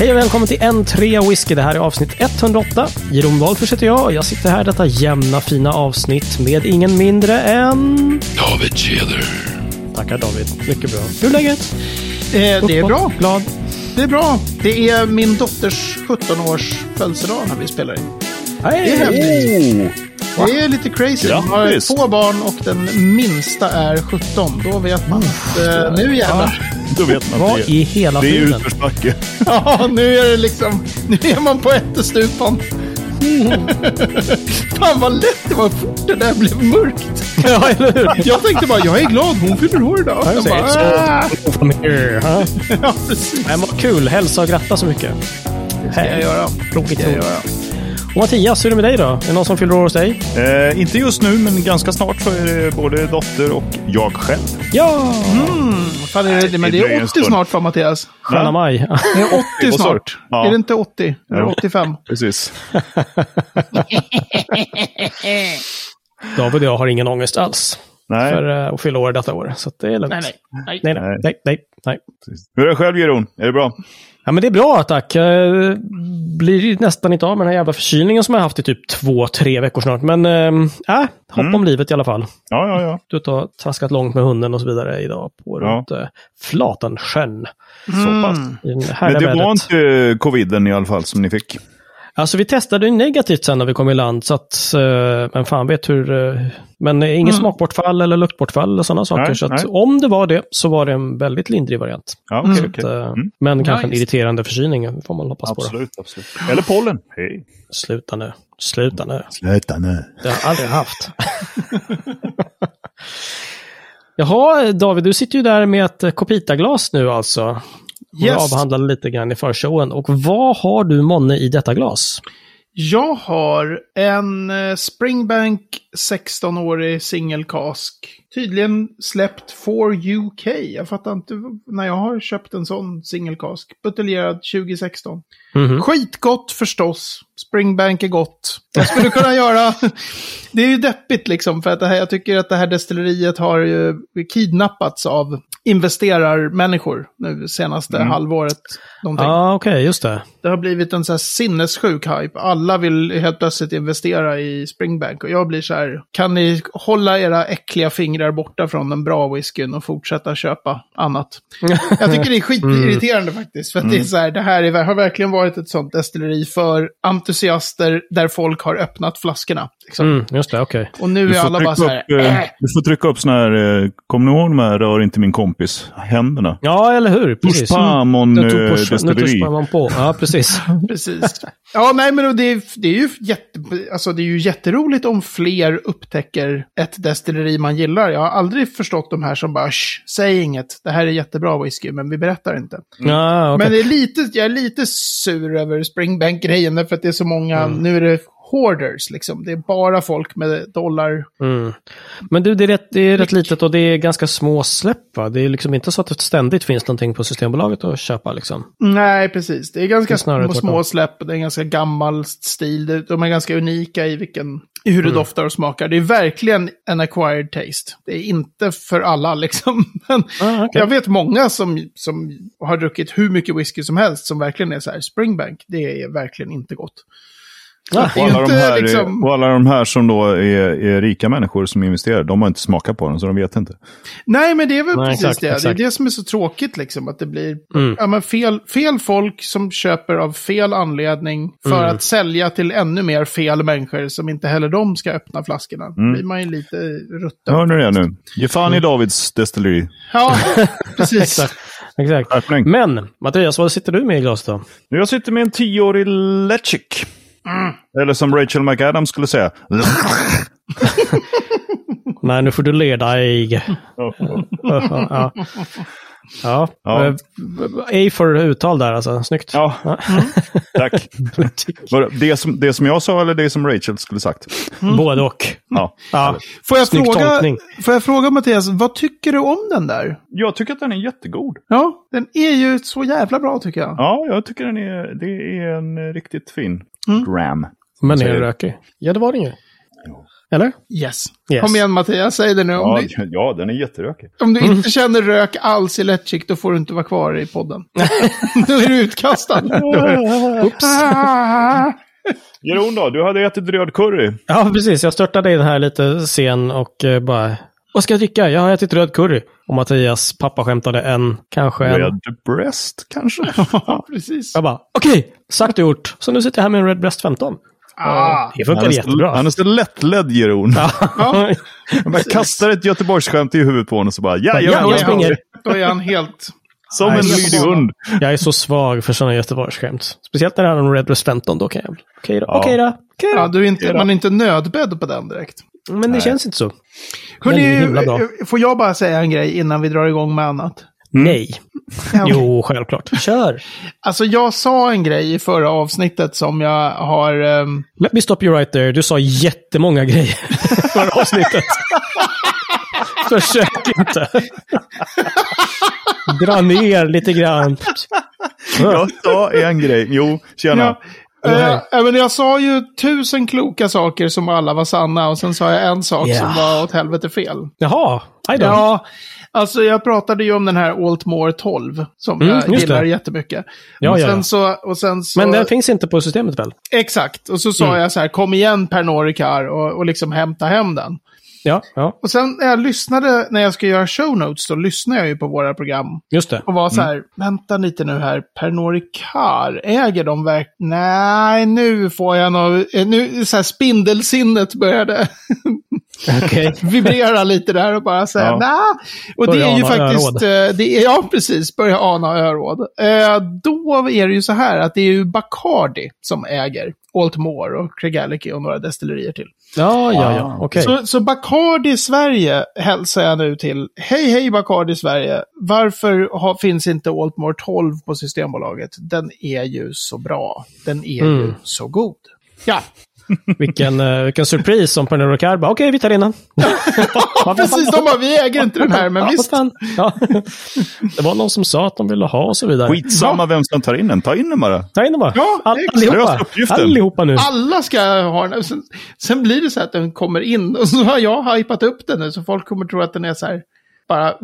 Hej och välkommen till N3 Whisky. Det här är avsnitt 108. Jeroen Wolfers heter jag och jag sitter här i detta jämna fina avsnitt med ingen mindre än... David Tjäder. Tackar David, mycket bra. Hur är läget? Det är bra. Glad. Det är bra. Det är min dotters 17-års födelsedag när vi spelar in. Hej! Det är häftigt. Det är lite crazy. Man har två barn och den minsta är 17. Då vet man att nu jävlar. Då vet man vad i hela tiden. Det är utförsbacke. Ja, nu är det liksom, nu är man på ättestupan. Fan vad lätt det var, fort det där blev mörkt. Ja, eller hur? Jag tänkte bara, jag är glad, hon fyller år idag. Ja, ja, precis. Men vad kul, hälsa och gratta så mycket. Det ska jag göra. Roligt att göra. Och Mattias, hur är det med dig då? Är det någon som fyller år hos dig? Inte just nu, men ganska snart så är det både dotter och jag själv. Ja! Fan, men det är 80 snart för Mattias. Sköna maj. Det är 80 snart. Ja. Är det inte 80? Det är 85. Precis. David och jag har ingen ångest alls. Nej. För att fylla år detta år. Så att det är lugnt. Nej. Hur är det själv, Jeroen? Är det bra? Ja, men det är bra, tack. Jag blir nästan inte av med den här jävla förkylningen som jag har haft i typ 2-3 veckor snart. Men hopp om livet i alla fall. Ja. Du har traskat långt med hunden och så vidare idag på runt Flatensjön. Så pass. Men det var inte coviden i alla fall som ni fick? Alltså vi testade ju negativt sen när vi kom i land, så att, men fan vet hur, men ingen smakbortfall eller luktbortfall eller sådana saker, nej, så att om det var det så var det en väldigt lindrig variant. Ja, okay, men kanske en irriterande förkylning får man hoppas på. Absolut. Eller pollen. Hej. Sluta nu. Det har jag aldrig haft. Jaha, David, du sitter ju där med ett Copita-glas nu alltså. Yes. Jag avhandlade lite grann i förshowen. Och vad har du, Monne, i detta glas? Jag har en Springbank 16-årig singelkask. Tydligen släppt for UK. Jag fattar inte när jag har köpt en sån singelkask. Buteljerad 2016. Mm-hmm. Skitgott förstås. Springbank är gott. Jag skulle kunna göra... Det är ju deppigt liksom. För att det här, jag tycker att det här destilleriet har ju kidnappats av investerarmänniskor nu senaste halvåret. Just det. Det har blivit en så här sinnessjuk hype. Alla vill helt plötsligt investera i Springbank. Och jag blir så här, kan ni hålla era äckliga fingrar borta från den bra whiskyn och fortsätta köpa annat? Jag tycker det är skitirriterande faktiskt. För att det är så här, det här har verkligen varit ett sånt destilleri för entusiaster där folk har öppnat flaskorna. Liksom. Just det, okej. Och nu är alla bara så här... Du får trycka upp sån här, kom ni ihåg med rör inte min kompis, händerna. Ja, eller hur? Precis. Nu tuspar man på. Ja, precis. precis. Ja, nej, men det är ju jätteroligt om fler upptäcker ett destilleri man gillar. Jag har aldrig förstått de här som bara, säg inget, det här är jättebra whisky, men vi berättar inte. Ja, okay. Men det är jag är lite sur över Springbank-grejen, för att det är så många, nu är det hoarders liksom. Det är bara folk med dollar. Men du, det är rätt litet och det är ganska små släpp, va? Det är liksom inte så att det ständigt finns någonting på Systembolaget att köpa liksom. Nej, precis. Det är ganska små släpp. Det är en ganska gammal stil. De är ganska unika i hur det doftar och smakar. Det är verkligen en acquired taste. Det är inte för alla liksom. Men jag vet många som har druckit hur mycket whisky som helst som verkligen är så här, Springbank. Det är verkligen inte gott. Ja, alla de här som då är rika människor som investerar, de har inte smakat på den så de vet inte. Nej, men det är väl exakt. Det är det som är så tråkigt liksom, att det blir fel folk som köper av fel anledning för att sälja till ännu mer fel människor som inte heller de ska öppna flaskorna. Då blir man ju lite rutten. Hör ni det nu? Ge fan i Davids destilleri. Ja, precis. exakt. Men, Mattias, vad sitter du med i glas då? Jag sitter med en 10-årig Lärtskik. Eller som Rachel McAdams skulle säga. Nej, nu får du leda dig. Ja. A för uttal där alltså, snyggt. Ja. Tack. det som jag sa eller det som Rachel skulle sagt. Både och. Ja. Får jag fråga Mattias, vad tycker du om den där? Jag tycker att den är jättegod. Ja, den är ju så jävla bra tycker jag. Ja, jag tycker det är en riktigt fin gram. Men är det rökig? Ja, det var den ju. Ja. Eller? Yes. Kom igen Mattias, säg det nu. Om du... Ja, den är jätterökig. Om du inte känner rök alls i Lärtskik, då får du inte vara kvar i podden. Då är du utkastad. Oops. Jeroen då, du hade ätit röd curry. Ja, precis. Jag störtade in här lite sen och bara... Vad ska jag dricka? Jag har ätit röd curry. Och Mattias pappa skämtade kanske en... Redbreast, kanske? Ja, precis. Jag bara, okej, sagt och gjort. Så nu sitter jag här med en Redbreast 15. Ah, det funkar jättebra. Han är så lättledd, Jeroen. Ja. Man kastar ett göteborgsskämt i huvudet på honom och så bara, jag springer. Då är han helt... Som en lydig hund. Jag är så svag för sådana göteborgsskämt. Speciellt när det handlar om Redbreast 15, då kan jag... Okej då. Ja, man är inte nödbedd på den direkt. Men det känns inte så. Får jag bara säga en grej innan vi drar igång med annat? Nej. Jo, självklart. Kör. Alltså jag sa en grej i förra avsnittet som jag har... Let me stop you right there. Du sa jättemånga grejer i förra avsnittet. Försök inte. Dra ner lite grann. Jag sa en grej. Jo, tjena. Ja. Men jag sa ju 1000 kloka saker som alla var sanna och sen sa jag en sak som var åt helvete fel. Jaha, ja, alltså jag pratade ju om den här Aultmore 12 som jag gillar jättemycket. Ja, och sen så... Men den finns inte på systemet väl? Exakt, och så sa jag så här, kom igen Pernod Ricard och liksom hämta hem den. Ja. Och sen när jag lyssnade, när jag ska göra show notes, då lyssnar jag ju på våra program. Just det. Och var så här, vänta lite nu här, Pernod Ricard, äger de verkligen? Nej, nu får jag nog, nu så här spindelsinnet började vibrera lite där och bara säga nej. Och börja det är ju faktiskt, precis, börja ana öråd. Då är det ju så här att det är ju Bacardi som äger Aultmore och Craigellachie och några destillerier till. Ja. Okej. Så Bacardi Sverige hälsar jag nu till. Hej Bacardi Sverige. Varför finns inte Aultmore 12 på Systembolaget? Den är ju så bra. Den är ju så god. Ja. Vilken surprise som Pernod Ricard bara, okej, vi tar in den. Ja, precis, de bara, vi äger inte den här, men visst. Ja. Det var någon som sa att de ville ha och så vidare. Skitsamma vem som tar in den, ta in den bara. Ja, allihopa nu. Alla ska ha den. Sen blir det så att den kommer in och så har jag hypat upp den nu så folk kommer tro att den är så här bara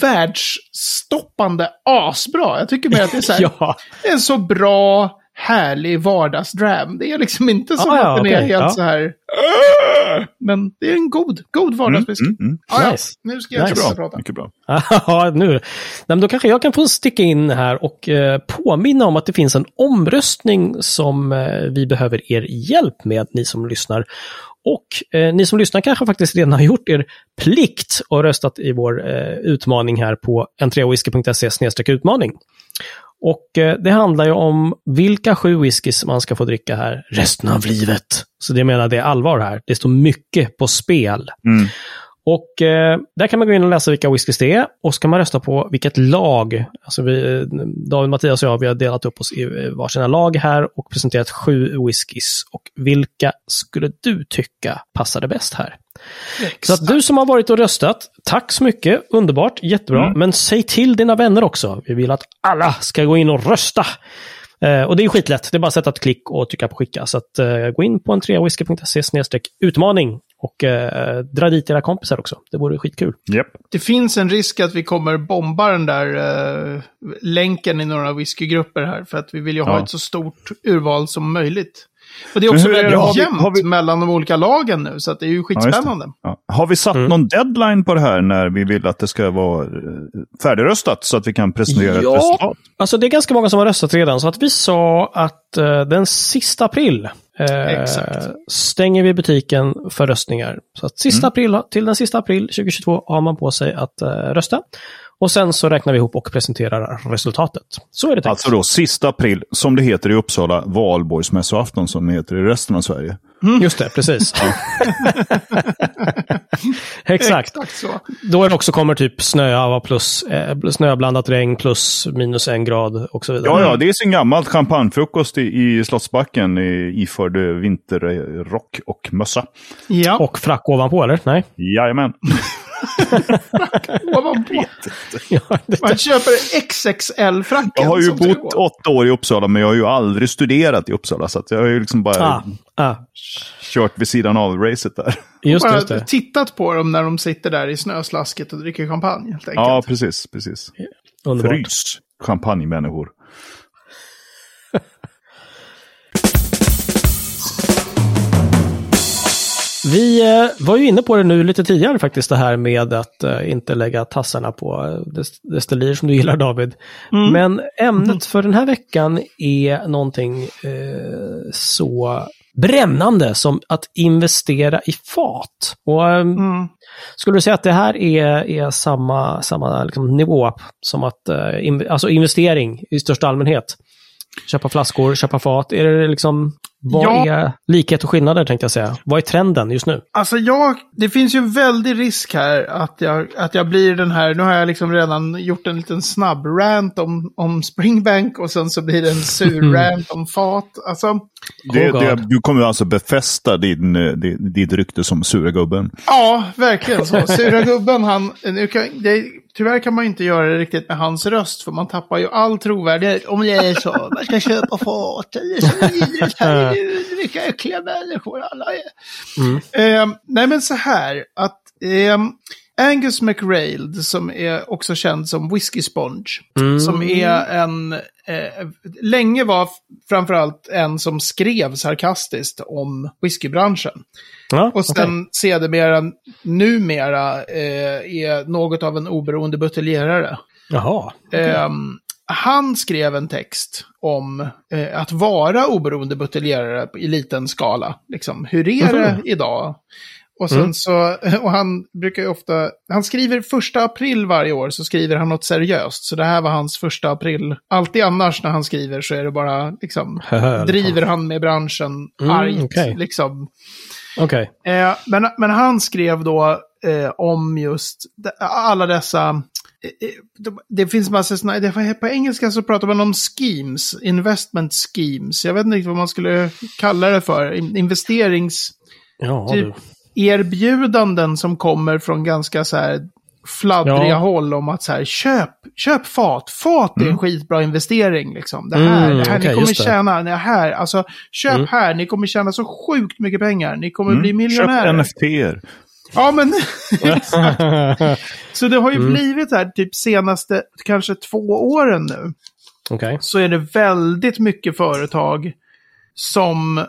världsstoppande asbra. Jag tycker mer att det är så här, det är så bra härlig vardagsdram. Det är liksom inte så att den är helt så här. Men det är en god vardagswhisky. Nice. Nu ska jag prata. Mycket bra. Nu. Men då kanske jag kan få sticka in här och påminna om att det finns en omröstning som vi behöver er hjälp med, ni som lyssnar. Och ni som lyssnar kanske faktiskt redan har gjort er plikt och röstat i vår utmaning här på n3whisky.se/utmaning. Och det handlar ju om vilka 7 whiskys man ska få dricka här resten av livet. Så det är allvar här. Det står mycket på spel. Och där kan man gå in och läsa vilka whiskys det är. Och ska man rösta på vilket lag. Alltså David, Mattias och jag, vi har delat upp oss i varsina lag här och presenterat 7 whiskys. Och vilka skulle du tycka passade bäst här? Exakt. Så att du som har varit och röstat, tack så mycket, underbart, jättebra. Men säg till dina vänner också. Vi vill att alla ska gå in och rösta. Och det är skitlätt, det är bara att sätta ett klick och trycka på skicka. Så att gå in på n3whisky.se/utmaning och dra dit era kompisar också. Det vore skitkul. Yep. Det finns en risk att vi kommer bomba den där länken i några whiskygrupper här för att vi vill ju ha ett så stort urval som möjligt. Och det är också jämnt mellan de olika lagen nu, så att det är ju skitspännande. Har vi satt någon deadline på det här när vi vill att det ska vara färdigröstat så att vi kan presentera ett resultat? Alltså det är ganska många som har röstat redan, så att vi sa att den sista april stänger vi butiken för röstningar. Så att sista april, till den sista april 2022 har man på sig att rösta. Och sen så räknar vi ihop och presenterar resultatet. Så är det tänkt. Alltså då, sista april, som det heter i Uppsala, Valborgsmässoafton som det heter i resten av Sverige. Just det, precis. Exakt så. Då är det också kommer typ snö, plus snöblandat regn plus minus 1 grad och så vidare. Ja, det är sin gammal champagnefrukost i Slottsbacken iförd vinterrock och mössa. Ja. Och frack ovanpå, eller? Nej. Jajamän. Man köper XXL-franken. Jag har ju bott 8 år i Uppsala, men jag har ju aldrig studerat i Uppsala, så att jag har ju liksom bara kört vid sidan av racet där. Just det. Tittat på dem när de sitter där i snöslasket och dricker champagne, helt enkelt. Ja, precis. Underbart. Fryst champagne-människor. Vi var ju inne på det nu lite tidigare faktiskt, det här med att inte lägga tassarna på destillerier som du gillar, David. Mm. Men ämnet för den här veckan är någonting så brännande som att investera i fat. Och skulle du säga att det här är samma liksom nivå som att alltså investering i största allmänhet? Köpa flaskor, köpa fat. Är det liksom, vad är likhet och skillnader, tänkte jag säga? Vad är trenden just nu? Alltså det finns ju en väldig risk här att jag blir den här, nu har jag liksom redan gjort en liten snabb rant om Springbank och sen så blir det en sur rant om fat. Alltså, du kommer alltså befästa ditt rykte som sura gubben. Ja, verkligen så. Sura gubben, tyvärr kan man inte göra det riktigt med hans röst, för man tappar ju all trovärdighet. Om jag är så, man ska köpa fat, jag är så vidrigt här, vilka äckliga människor alla är. Nej, men så här, att Angus McRail, som är också känd som Whiskey Sponge, som är en, länge var framförallt en som skrev sarkastiskt om whiskybranschen. Ja, och sen numera är något av en oberoende buteljerare. Jaha, okay. Han skrev en text om att vara oberoende buteljerare i liten skala. Liksom, hur är det idag? Och sen han brukar ju ofta, han skriver 1 april varje år, så skriver han något seriöst. Så det här var hans 1 april. Alltid annars när han skriver så är det bara liksom, driver han med branschen argt. Okay. Liksom. Okay. Men han skrev då om just alla dessa, det finns massa sådana, på engelska så pratar man om schemes, investment schemes. Jag vet inte vad man skulle kalla det för, investerings... Ja, typ, erbjudanden som kommer från ganska så här fladdriga håll om att så här, köp fat. Fat är en skitbra investering liksom. Det här ni kommer tjäna här, alltså köp här, ni kommer tjäna så sjukt mycket pengar. Ni kommer bli miljonärer. Köp NFT:er. Ja, men exakt. Så det har ju blivit här typ senaste kanske 2 åren nu. Okay. Så är det väldigt mycket företag som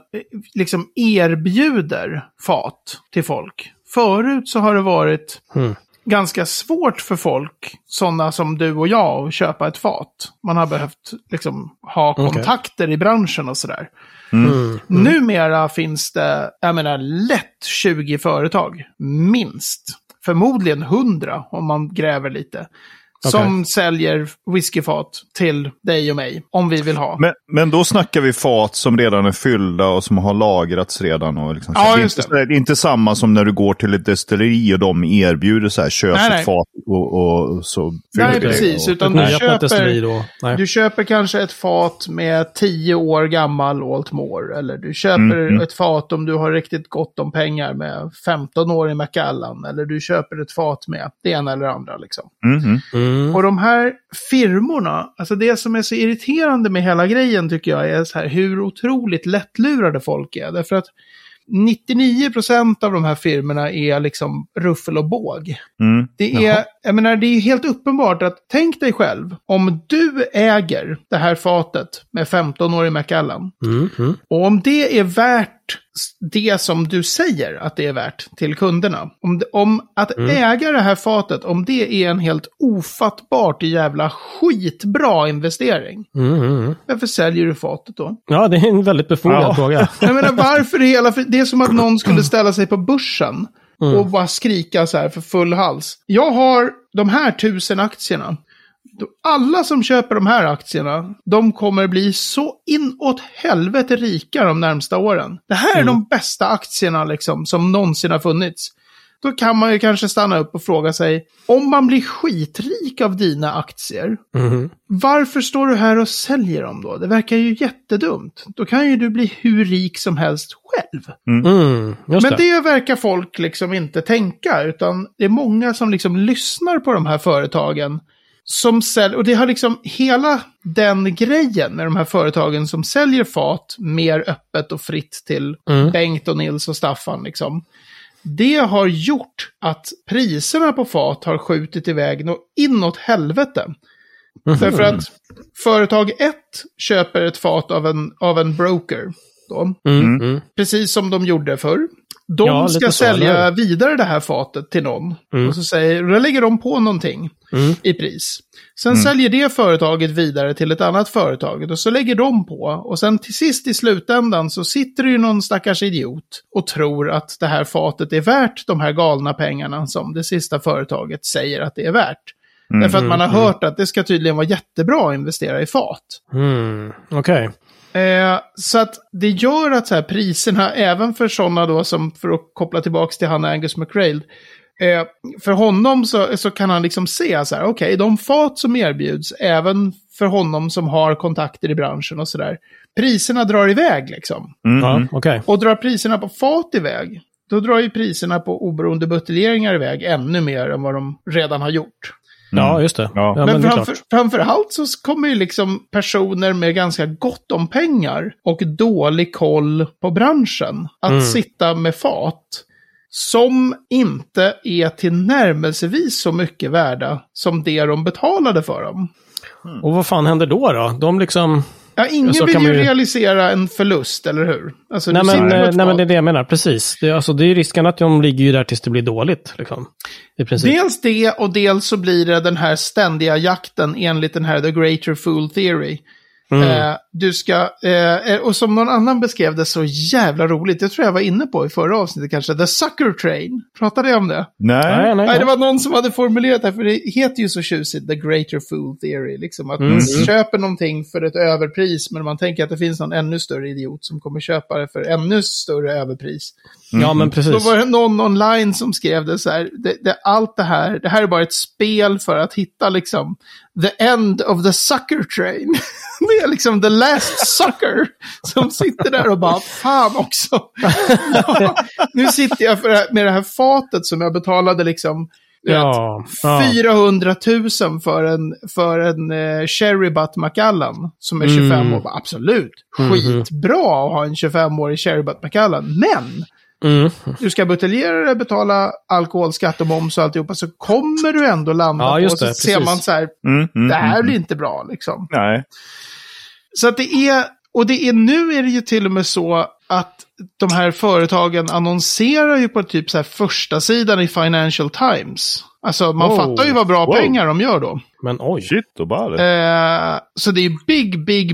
liksom erbjuder fat till folk. Förut så har det varit ganska svårt för folk, sådana som du och jag, att köpa ett fat. Man har behövt liksom ha kontakter i branschen och sådär. Numera finns det, jag menar, lätt 20 företag, minst. Förmodligen 100 om man gräver lite. Som säljer whiskyfat till dig och mig, om vi vill ha. Men då snackar vi fat som redan är fyllda och som har lagrats redan. Och liksom, ja, det är inte samma som när du går till ett destilleri och de erbjuder så här, köp ett fat och så fyller det. Nej, precis. Utan du köper kanske ett fat med 10 år gammal Aultmore. Eller du köper ett fat, om du har riktigt gott om pengar, med 15 år i Macallan. Eller du köper ett fat med det ena eller andra liksom. Och de här firmorna, alltså det som är så irriterande med hela grejen tycker jag är så här, hur otroligt lättlurade folk är. Därför att 99% av de här firmorna är liksom ruffel och båg. Det är, jag menar, det är helt uppenbart att, tänk dig själv, om du äger det här fatet med 15 år i Macallan och om det är värt det som du säger att det är värt till kunderna. Om att äga det här fatet, om det är en helt ofattbart jävla skitbra investering. Varför säljer du fatet då? Ja, det är en väldigt befogad fråga. Jag menar, varför det är som att någon skulle ställa sig på börsen och bara skrika så här för full hals. Jag har de här 1000 aktierna. Alla som köper de här aktierna, de kommer bli så inåt helvete rika de närmsta åren. Det här är de bästa aktierna liksom, som någonsin har funnits. Då kan man ju kanske stanna upp och fråga sig, om man blir skitrik av dina aktier, varför står du här och säljer dem då? Det verkar ju jättedumt. Då kan ju du bli hur rik som helst själv. Men det verkar folk liksom inte tänka, utan det är många som liksom lyssnar på de här företagen som säljer, och det har liksom hela den grejen med de här företagen som säljer fat mer öppet och fritt till Bengt och Nils och Staffan liksom. Det har gjort att priserna på fat har skjutit iväg och inåt helvete. Därför att företag 1 köper ett fat av en broker. Då. Precis som de gjorde förr. De ska sälja vidare det här fatet till någon. Och så lägger de på någonting i pris. Sen säljer det företaget vidare till ett annat företag. Och så lägger de på. Och sen till sist i slutändan så sitter ju någon stackars idiot och tror att det här fatet är värt de här galna pengarna som det sista företaget säger att det är värt. Därför att man har hört att det ska tydligen vara jättebra att investera i fat. Okej. Så att det gör att så här priserna, även för sådana då som, för att koppla tillbaka till han Angus McRail, för honom så kan han liksom se så här, okej, de fat som erbjuds, även för honom som har kontakter i branschen och sådär, priserna drar iväg liksom. Och drar priserna på fat iväg, då drar ju priserna på oberoende buteljeringar iväg ännu mer än vad de redan har gjort. Ja, just det. Ja. Men framförallt så kommer ju liksom personer med ganska gott om pengar och dålig koll på branschen att sitta med fat som inte är tillnärmelsevis så mycket värda som det de betalade för dem. Och vad fan händer då? De liksom... Ja, ingen vill ju realisera en förlust, eller hur? Alltså, nej, men det är det jag menar, precis. Det är ju risken att de ligger ju där tills det blir dåligt. Liksom, i princip. Dels det, och dels så blir det den här ständiga jakten enligt den här The Greater Fool Theory. Och som någon annan beskrev det så jävla roligt, jag tror jag var inne på i förra avsnittet kanske, The Sucker Train, pratade jag om det? Nej, det var någon som hade formulerat det, för det heter ju så tjusigt The Greater Fool Theory, liksom att man köper någonting för ett överpris, men man tänker att det finns någon ännu större idiot som kommer köpa det för ännu större överpris. Ja, men precis. Då var det någon online som skrev det så här, allt det här är bara ett spel för att hitta liksom the end of the sucker train. Det är liksom the last sucker som sitter där och bara, fan också. Nu sitter jag med det här fatet som jag betalade liksom 400 000 för en Sherry Butt Macallan som är 25 år. Absolut, skitbra att ha en 25-årig Sherry Butt Macallan, men... Du ska buteljera det, betala alkoholskatt och moms och alltihopa, så kommer du ändå landa på, så ser man så här, det här blir inte bra liksom. Nej. Så att nu är det ju till och med så att de här företagen annonserar ju på typ så här första sidan i Financial Times. Alltså man fattar ju vad bra pengar de gör då. Men oj, shit och bara. Så det är ju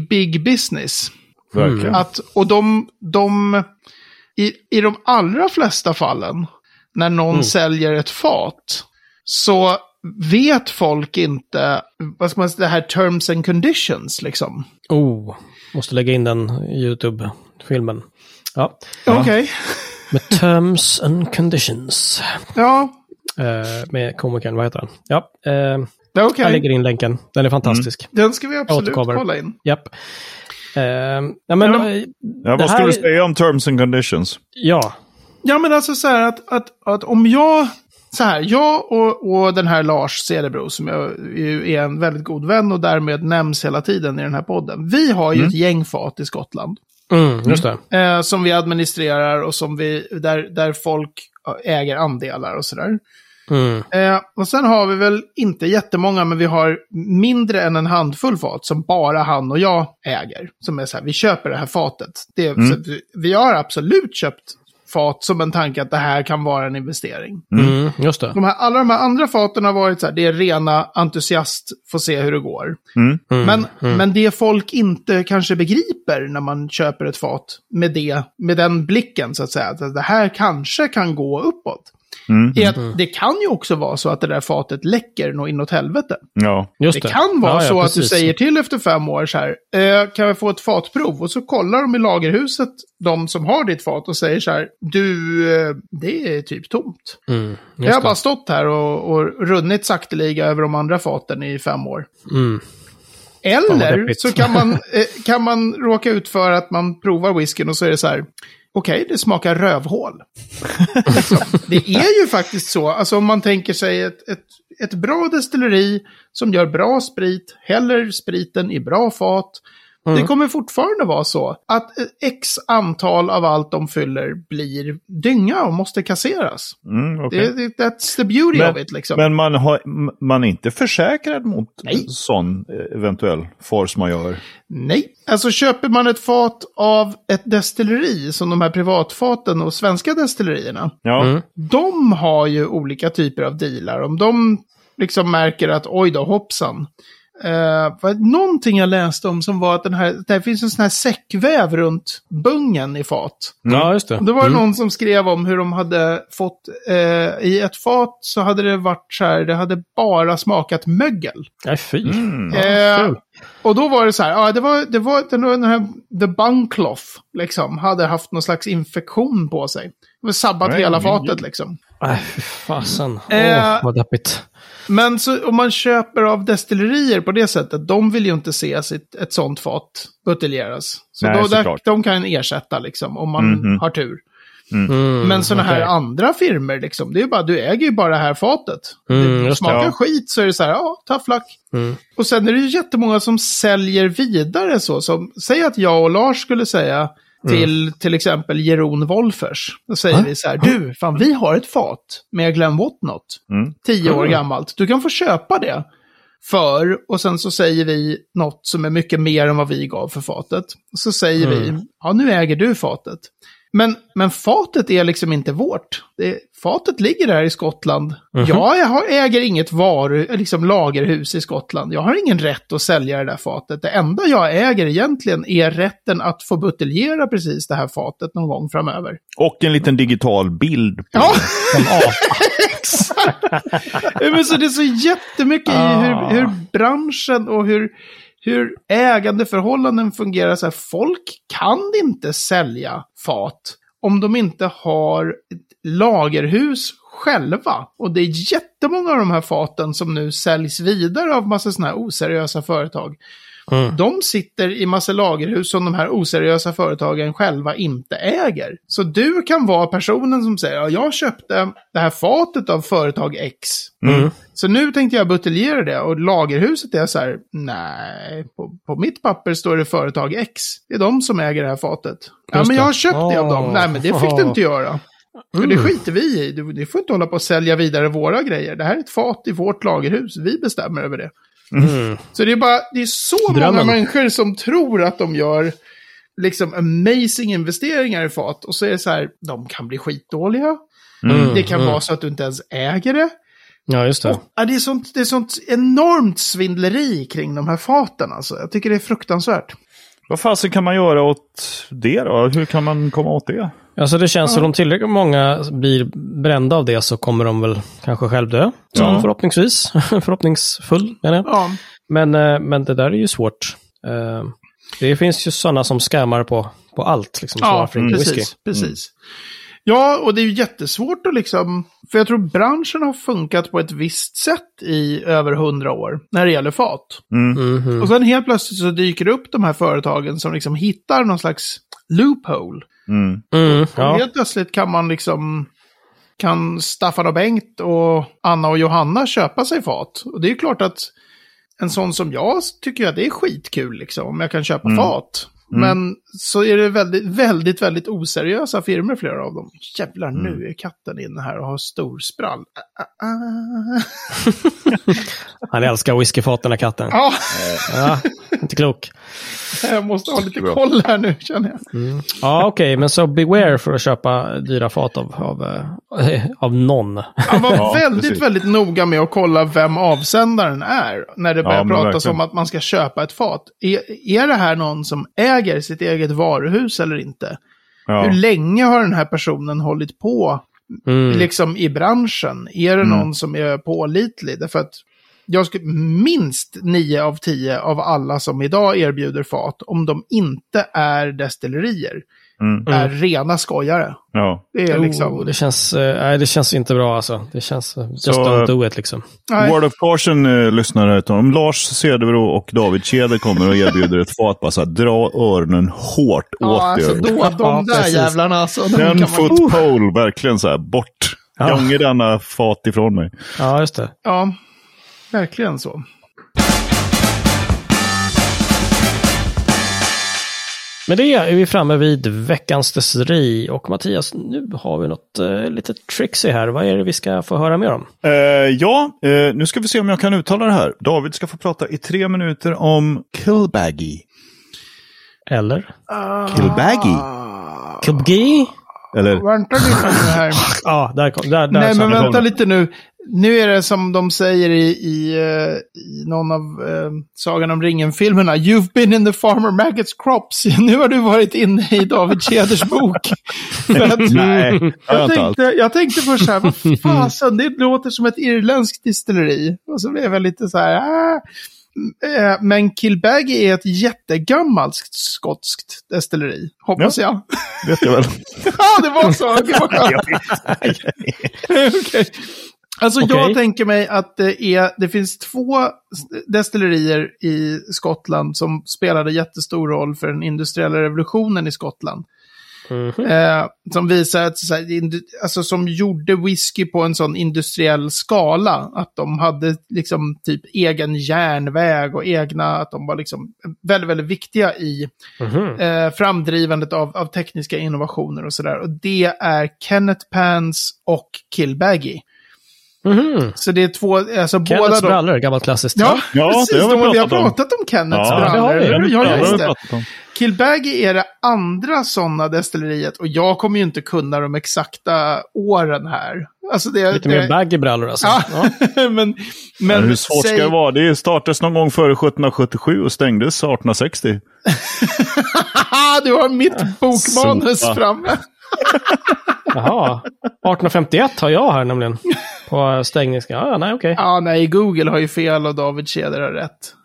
big business. Verkligen. Och de I de allra flesta fallen när någon säljer ett fat, så vet folk inte, vad ska man säga, det här terms and conditions liksom. Måste lägga in den YouTube-filmen. Ja. Okej. Med terms and conditions. Ja. Med komikern, vad heter han? Ja. Jag lägger in länken. Den är fantastisk. Den ska vi absolut kolla in. Japp. Vad skulle du säga om terms and conditions? Ja, men alltså så här att om jag så här, jag och den här Lars Selebro, som är en väldigt god vän och därmed nämns hela tiden i den här podden, vi har ju ett gäng fat i Skottland som vi administrerar och som vi, där folk äger andelar och sådär. Och sen har vi väl inte jättemånga, men vi har mindre än en handfull fat som bara han och jag äger, som är så här, vi köper det här fatet, det är, så vi har absolut köpt fat som en tanke att det här kan vara en investering. Just det. Alla de här andra faten har varit så här, det är rena entusiast, får se hur det går. Men det folk inte kanske begriper när man köper ett fat med den blicken så att säga, att det här kanske kan gå uppåt. är att det kan ju också vara så att det där fatet läcker nog inåt helvete. Ja, just det. Det kan vara så att precis. Du säger till efter 5 år så här, kan vi få ett fatprov? Och så kollar de i lagerhuset, de som har ditt fat, och säger så här, du, det är typ tomt. Jag har bara stått här och runnit sakteliga över de andra faten i 5 år. Mm. Eller så kan man råka ut för att man provar whiskyn och så är det så här, okej, det smakar rövhål. Det är ju faktiskt så. Alltså om man tänker sig ett bra destilleri som gör bra sprit, häller spriten i bra fat. Mm. Det kommer fortfarande vara så att x antal av allt de fyller blir dynga och måste kasseras. Mm, okay. That's the beauty of it. Liksom. Men man är inte försäkrad mot sån eventuell force majeure? Nej. Alltså köper man ett fat av ett destilleri som de här privatfaten och svenska destillerierna. Ja. Mm. De har ju olika typer av dealar. Om de liksom märker att oj då, hoppsan. Någonting jag läste om som var att det finns en sån här säckväv runt bungen i fat. Ja, just det. Det var någon som skrev om hur de hade fått i ett fat så hade det varit så här, det hade bara smakat mögel. Nej, fy. Och då var det så här, det var den här the bung cloth liksom hade haft någon slags infektion på sig. Det var sabbat hela fatet liksom. Nej, fasen. Vad deppigt. Men så, om man köper av destillerier på det sättet, de vill ju inte se ett sånt fat buteljeras. Så de kan ersätta liksom, om man har tur. Mm. Men såna här andra firmer liksom, det är ju bara, du äger ju bara det här fatet. Det smakar skit så är det så här, ta flack. Och sen är det ju jättemånga som säljer vidare så. Som, säg att jag och Lars skulle säga till exempel Jeroen Wolfers. Då säger vi så här, du, fan vi har ett fat med Glen Whatnot. 10 år gammalt. Du kan få köpa det för, och sen så säger vi något som är mycket mer än vad vi gav för fatet. Och så säger vi, nu äger du fatet. Men fatet är liksom inte vårt. Fatet ligger där i Skottland. Jag äger inget lagerhus i Skottland. Jag har ingen rätt att sälja det där fatet. Det enda jag äger egentligen är rätten att få buteljera precis det här fatet någon gång framöver. Och en liten digital bild. Exakt. Men så det är så jättemycket i hur branschen och hur ägandeförhållanden fungerar. Så här, folk kan inte sälja fat om de inte har ett lagerhus själva. Och det är jättemånga av de här faten som nu säljs vidare av massa såna här oseriösa företag. De sitter i massa lagerhus som de här oseriösa företagen själva inte äger. Så du kan vara personen som säger, jag köpte det här fatet av företag X. Så nu tänkte jag buteljera det. Och lagerhuset är så här, nej, på mitt papper står det företag X. Det är de som äger det här fatet. Ja, men jag har köpt det av dem. Nej, men det fick du inte göra. För det skiter vi i. Du får inte hålla på att sälja vidare våra grejer. Det här är ett fat i vårt lagerhus. Vi bestämmer över det. Så det är så många människor som tror att de gör liksom amazing investeringar i fat och så är det så här, de kan bli skitdåliga. Det kan vara så att du inte ens äger det. Ja, just det. Och, det är sånt enormt svindleri kring de här faten alltså. Jag tycker det är fruktansvärt. Vad fasen kan man göra åt det då? Hur kan man komma åt det? Alltså det känns som om tillräckligt många blir brända av det så kommer de väl kanske själv dö. Ja. Förhoppningsvis. Förhoppningsfull menar jag. Ja. Men det där är ju svårt. Det finns ju sådana som skammar på allt. Liksom, ja, precis. Ja, och det är ju jättesvårt att liksom... För jag tror branschen har funkat på ett visst sätt i över 100 år när det gäller fat. Och sen helt plötsligt så dyker det upp de här företagen som liksom hittar någon slags loophole. Helt plötsligt kan man liksom... Kan Staffan och Bengt och Anna och Johanna köpa sig fat? Och det är ju klart att en sån som jag tycker att det är skitkul liksom, om jag kan köpa fat... Men så är det väldigt, väldigt, väldigt oseriösa firmer, flera av dem. Jävlar, nu är katten inne här och har stor sprall. Han älskar whiskyfaten av katten. Ja, inte klok. Jag måste ha lite koll här nu, känner jag. Ja, okej, men så beware för att köpa dyra fat av någon. Han var väldigt, väldigt noga med att kolla vem avsändaren är när det börjar pratas om att man ska köpa ett fat. Är det här någon som äger sitt eget varuhus eller inte? Hur länge har den här personen hållit på liksom i branschen. Är det någon som är pålitlig? Därför att jag skulle minst 9 av 10 av alla som idag erbjuder fat, om de inte är destillerier, är rena skojare. Ja. Det är liksom... det känns, nej, det känns inte bra alltså. Det känns just don't do it liksom. Word of caution, lyssnare, om Lars Selebro och David Tjäder kommer och erbjuder ett fat, bara så här, dra öronen hårt åt alltså, er. Då, de där jävlarna alltså. En footpole, verkligen så här, bort. Gånger denna fat ifrån mig. Ja, just det. Ja, verkligen så. Med det är vi framme vid veckans destilleri. Och Mattias, nu har vi något lite tricksy här. Vad är det vi ska få höra mer om? Nu ska vi se om jag kan uttala det här. David ska få prata i 3 minuter om Kilbagie. Eller? Kilbagie? Kilbagie? Eller? Vänta lite här. Där nej, men vänta lite nu. Nu är det som de säger i någon av Sagan om ringen-filmerna. You've been in the farmer maggot's crops. Nu har du varit inne i David Tjäders bok. Nej, jag tänkte först så här, vad fasen, det låter som ett irländskt distilleri. Och så blev jag lite så här, men Kilbagie är ett jättegammalt skotskt destilleri, hoppas jag. Vet jag väl. Ja, det var så. Det var Okej. Alltså jag tänker mig att det finns 2 destillerier i Skottland som spelade jättestor roll för den industriella revolutionen i Skottland. Mm-hmm. Som visar att alltså, som gjorde whisky på en sån industriell skala, att de hade liksom typ egen järnväg och egna, att de var liksom väldigt, väldigt viktiga i framdrivandet av tekniska innovationer och sådär. Och det är Kennetpans och Kilbagie. Mm-hmm. Så det är 2, alltså båda Kennets brallor, gammalt klassiskt. Ja, precis, vi har pratat om Kennets brallor. Ja, Kilbagie är det andra sådana destilleriet, och jag kommer ju inte kunna de exakta åren här. Alltså lite mer baggy brallor alltså. Ja. men hur svårt ska det vara? Det startades någon gång före 1777 och stängdes 1860. Du har mitt bokmanus framme. Jaha, 1851 har jag här nämligen på stängningska. Google har ju fel och David Tjäder har rätt.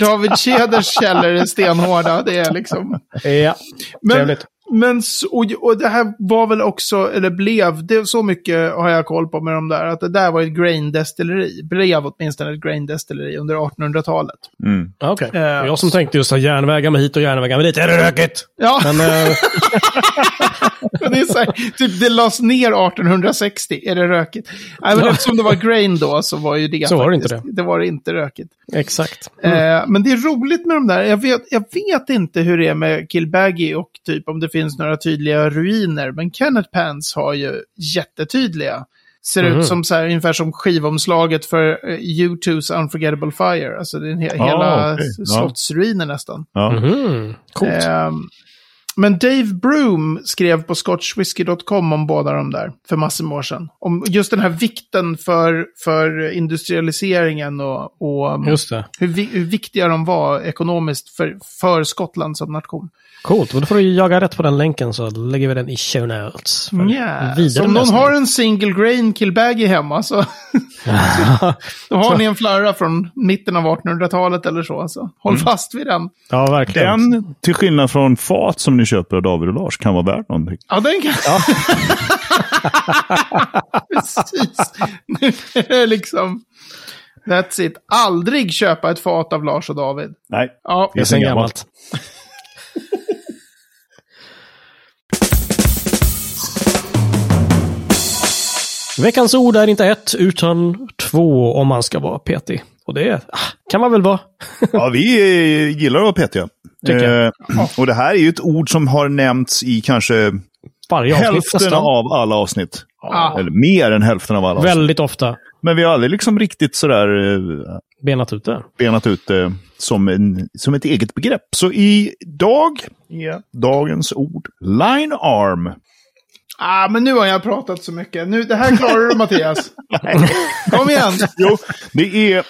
David Tjäders källor är stenhårda, det är liksom. Ja, trevligt. Men och det här var väl också, eller blev det, så mycket har jag koll på med de där, att det där var ett grain destilleri, blev åtminstone ett grain destilleri under 1800-talet. Okej. Jag som tänkte just att järnvägar med hit och järnvägar med dit, är det rökigt? Ja. Men, det är så här, typ det lades ner 1860, är det rökigt? Nej, men eftersom det var grain då så var ju det så var det inte det. Det var inte rökigt. Exakt. Men det är roligt med de där, jag vet inte hur det är med Kilbagie och typ om det finns några tydliga ruiner, men Kennetpans har ju jättetydliga. Ser ut som så här, ungefär som skivomslaget för U2's Unforgettable Fire. Alltså det är hela slottsruiner nästan. Ja. Coolt. Men Dave Broom skrev på scotchwhisky.com om båda de där för massor med år sedan. Om just den här vikten för industrialiseringen och just det. Hur viktiga de var ekonomiskt för Skottland som nation. Coolt, och då får du jaga rätt på den länken så lägger vi den i show notes. Så om någon har en single grain Kilbagie hemma så då har ni en flarra från mitten av 1800-talet eller så. Alltså. Håll fast vid den. Ja, verkligen. Den, till skillnad från fat som ni köper av David och Lars, kan vara värt någonting. Ja, den kan. Ja. Precis. Nu är det liksom... That's it. Aldrig köpa ett fat av Lars och David. Nej, det är så gammalt. Veckans ord är inte 1 utan 2 om man ska vara petig. Och det kan man väl vara? Ja, vi gillar att vara petiga. Och det här är ju ett ord som har nämnts i kanske hälften av alla avsnitt. Eller mer än hälften av alla avsnitt. Väldigt ofta. Men vi har aldrig liksom riktigt sådär... Benat ut det som ett eget begrepp. Så idag dagens ord. Line arm. Men nu har jag pratat så mycket. Nu, det här klarar du, Mattias. Kom igen. Jo, det är...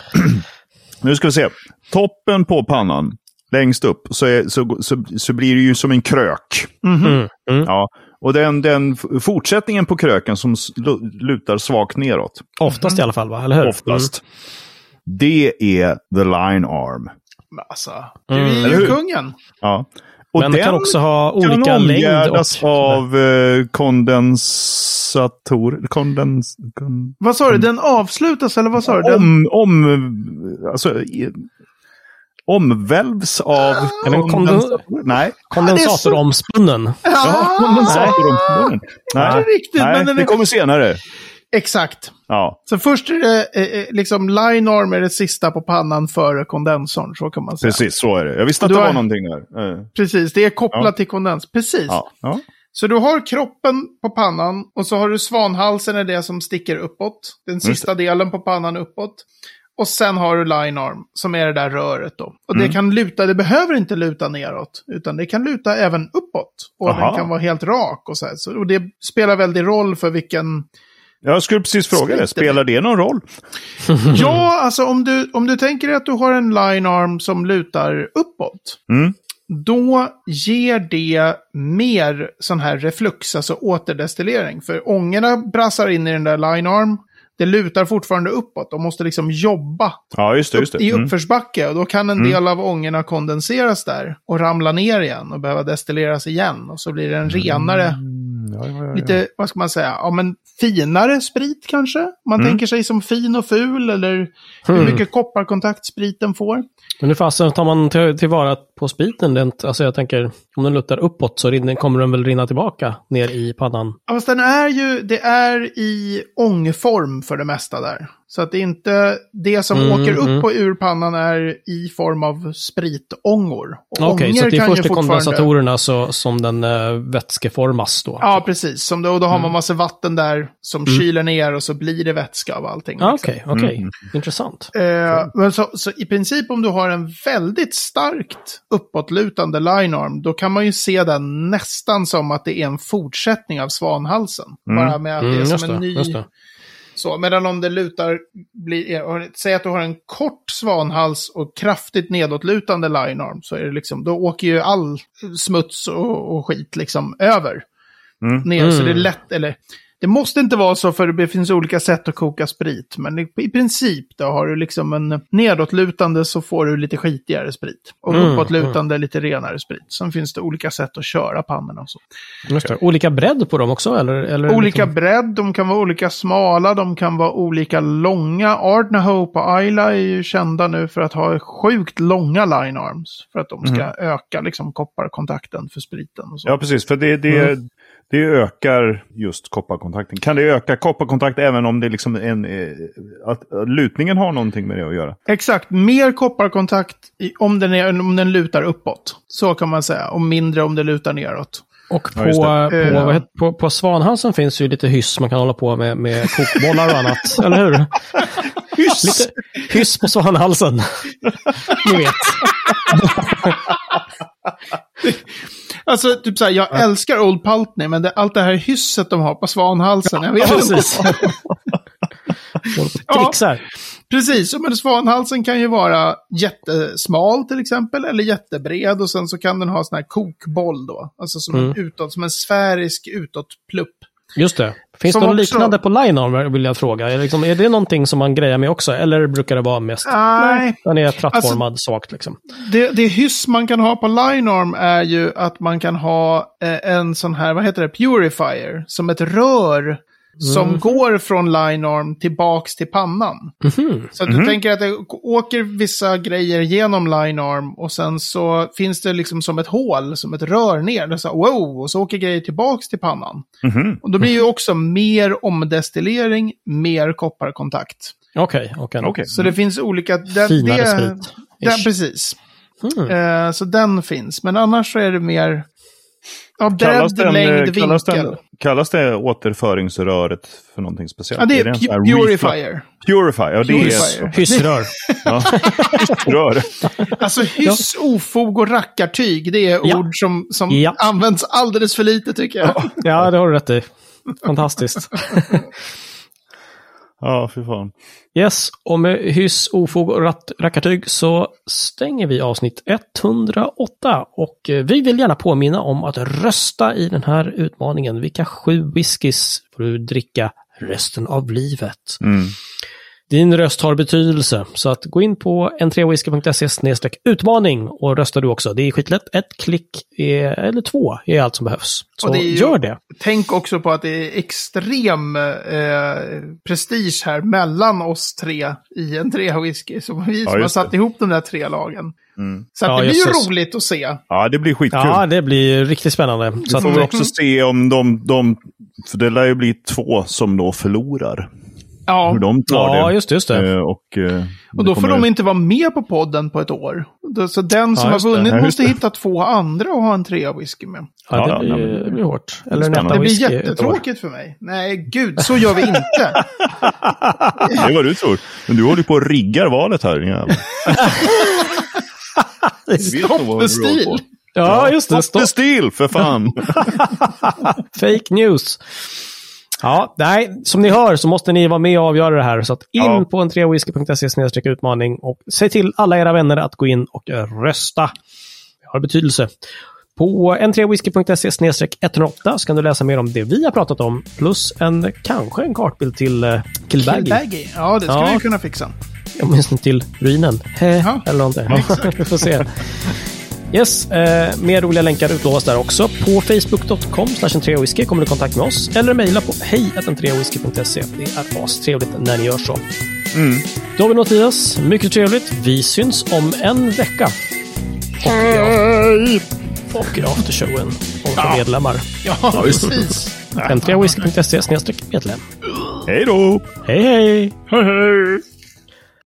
Nu ska vi se. Toppen på pannan, längst upp, så blir det ju som en krök. Mm-hmm. Mm. Ja, Och den fortsättningen på kröken som lutar svagt neråt. Oftast i alla fall, va? Eller hur? Oftast. Det är the line arm. Alltså, det är ju kungen. Ja. Och men den kan också ha olika längd och av kondensator. Vad sa du? Den avslutas eller vad sa du? Omvälvs av kondensator. Nej. Kondensatoromspunnen. Ja, kondensatoromspunnen. Nej, det är riktigt. Nej, men det kommer senare. Exakt. Ja. Så först är det liksom line arm är det sista på pannan före kondensorn, så kan man säga. Precis, så är det. Jag visste att det var någonting där. Precis, det är kopplat till kondens. Precis. Ja. Ja. Så du har kroppen på pannan och så har du svanhalsen är det som sticker uppåt. Den sista delen på pannan uppåt. Och sen har du line arm som är det där röret då. Och det kan luta, det behöver inte luta neråt utan det kan luta även uppåt. Och den kan vara helt rak och så här. Och det spelar väldigt roll för vilken... Jag skulle precis fråga det. Spelar det någon roll? Ja, alltså om du tänker att du har en line arm som lutar uppåt. Mm. Då ger det mer sån här reflux, alltså återdestillering. För ångorna brassar in i den där line arm. Det lutar fortfarande uppåt. De måste liksom jobba just det. I uppförsbacke. Och då kan en del av ångorna kondenseras där. Och ramla ner igen. Och behöva destilleras igen. Och så blir det en renare... Ja. Lite, vad ska man säga? Ja, men finare sprit kanske? Man tänker sig som fin och ful. Eller hur mycket kopparkontakt spriten får. Men nu fasen tar man tillvara på spriten. Alltså jag tänker, om den lutar uppåt så kommer den väl rinna tillbaka ner i pannan. Ja, fast det är i ångform för det mesta där. Så att det är inte det som åker upp och ur pannan är i form av spritångor. Okej, så det är först kondensatorerna som den vätskeformas då? Ja, precis. Som då har man massa vatten där som kyler ner och så blir det vätska av allting. Okej. Intressant. Men så i princip om du har en väldigt starkt uppåtlutande linearm, då kan man ju se den nästan som att det är en fortsättning av svanhalsen. Bara med att det är som en ny... Så, medan om det lutar, säg att du har en kort svanhals och kraftigt nedåtlutande linearm, så är det liksom, då åker ju all smuts och skit liksom över. Ner, så det är lätt, eller det måste inte vara så för det finns olika sätt att koka sprit, men i princip då har du liksom en nedåtlutande så får du lite skitigare sprit och uppåtlutande lite renare sprit. Sen finns det olika sätt att köra pannorna och så. Olika bredd på dem också eller olika liksom... bredd, de kan vara olika smala, de kan vara olika långa. Ardnahoe på Islay är ju kända nu för att ha sjukt långa line arms för att de ska öka liksom kopparkontakten för spriten och så. Ja precis, för det ökar just kopparkontakten. Kan det öka kopparkontakt även om det liksom att lutningen har någonting med det att göra? Exakt, mer kopparkontakt om den lutar uppåt. Så kan man säga, och mindre om det lutar neråt. Och på svanhalsen finns ju lite hyss man kan hålla på med kokbollar och annat, eller hur? Hyss! Lite hyss på svanhalsen. Ni vet. Alltså typ såhär, jag älskar Old Pulteney, men allt det här hysset de har på svanhalsen, jag vet precis. Trixar. Ja, precis, men svanhalsen kan ju vara jättesmal till exempel, eller jättebred, och sen så kan den ha sån här kokboll då, alltså som utåt, som en sfärisk utåtplupp. Just det. Finns det något liknande på line-arm, vill jag fråga? Är det någonting som man grejer med också? Eller brukar det vara mest... Nej. Den är plattformad svagt liksom. Det hyss man kan ha på line-arm är ju att man kan ha en sån här, vad heter det? Purifier. Som ett rör som går från line-arm tillbaks till pannan. Så att du tänker att det åker vissa grejer genom line-arm och sen så finns det liksom som ett hål, som ett rör ner. Så, wow, och så åker grejer tillbaks till pannan. Och då blir ju också mer omdestillering, mer kopparkontakt. Okej. Så det finns olika... Finare sprit. Precis. Så den finns. Men annars så är det mer... Ja, bredd, längd, vinkel. Kallas det återföringsröret för någonting speciellt? Ja, det är purifier. Purifier, ja det är... Hyssrör. Ja, hyssrör. Alltså hyss, ofog och rackartyg, det är ord som används alldeles för lite tycker jag. Ja, det har du rätt i. Fantastiskt. Ja, fy fan. Yes, och med hyss, ofog och rackartyg så stänger vi avsnitt 108. Och vi vill gärna påminna om att rösta i den här utmaningen. Vilka 7 whiskys får du dricka resten av livet? Mm. Din röst har betydelse. Så att gå in på n3whisky.se/utmaning och rösta du också. Det är skitlätt. 1 klick eller 2 är allt som behövs. Så det ju, gör det. Tänk också på att det är extrem prestige här mellan oss 3 i n3 whisky. Så vi som har satt ihop de där 3 lagen. Mm. Så att det blir ju roligt att se. Ja, det blir skitkul. Ja, det blir riktigt spännande. Vi får väl också se om de för det lär ju bli 2 som då förlorar. Ja, hur de tar det. Just det. Och då får de inte vara med på podden på ett år. Så den som har vunnit måste hitta 2 andra och ha en 3 whisky med. Ja, det blir hårt. Det blir jättetråkigt för mig. Nej, gud, så gör vi inte. Det var du tror. Men du håller på att riggar valet här. Stopp för stil. Ja, just det. Stopp för stil, för fan. Fake news. Ja, nej, som ni hör så måste ni vara med och avgöra det här, så att in på n3whisky.se/utmaning och säg till alla era vänner att gå in och rösta. Det har betydelse. På n3whisky.se/108 så kan du läsa mer om det vi har pratat om, plus kanske en kartbild till Kilbagie. Ja, det ska vi kunna fixa. Åtminstone till ruinen. Eller någonting. Vi får se. Yes, mer roliga länkar utlovas där också. På facebook.com/n3whisky kommer du i kontakt med oss. Eller mejla på hej@n3whisky.se. Det är astrevligt när ni gör så. David och Mattias, mycket trevligt. Vi syns om en vecka. Hej! Och aftershowen om medlemmar. Ja, precis. n3whisky.se/medlem. Hej då! Hej hej! Hej hej!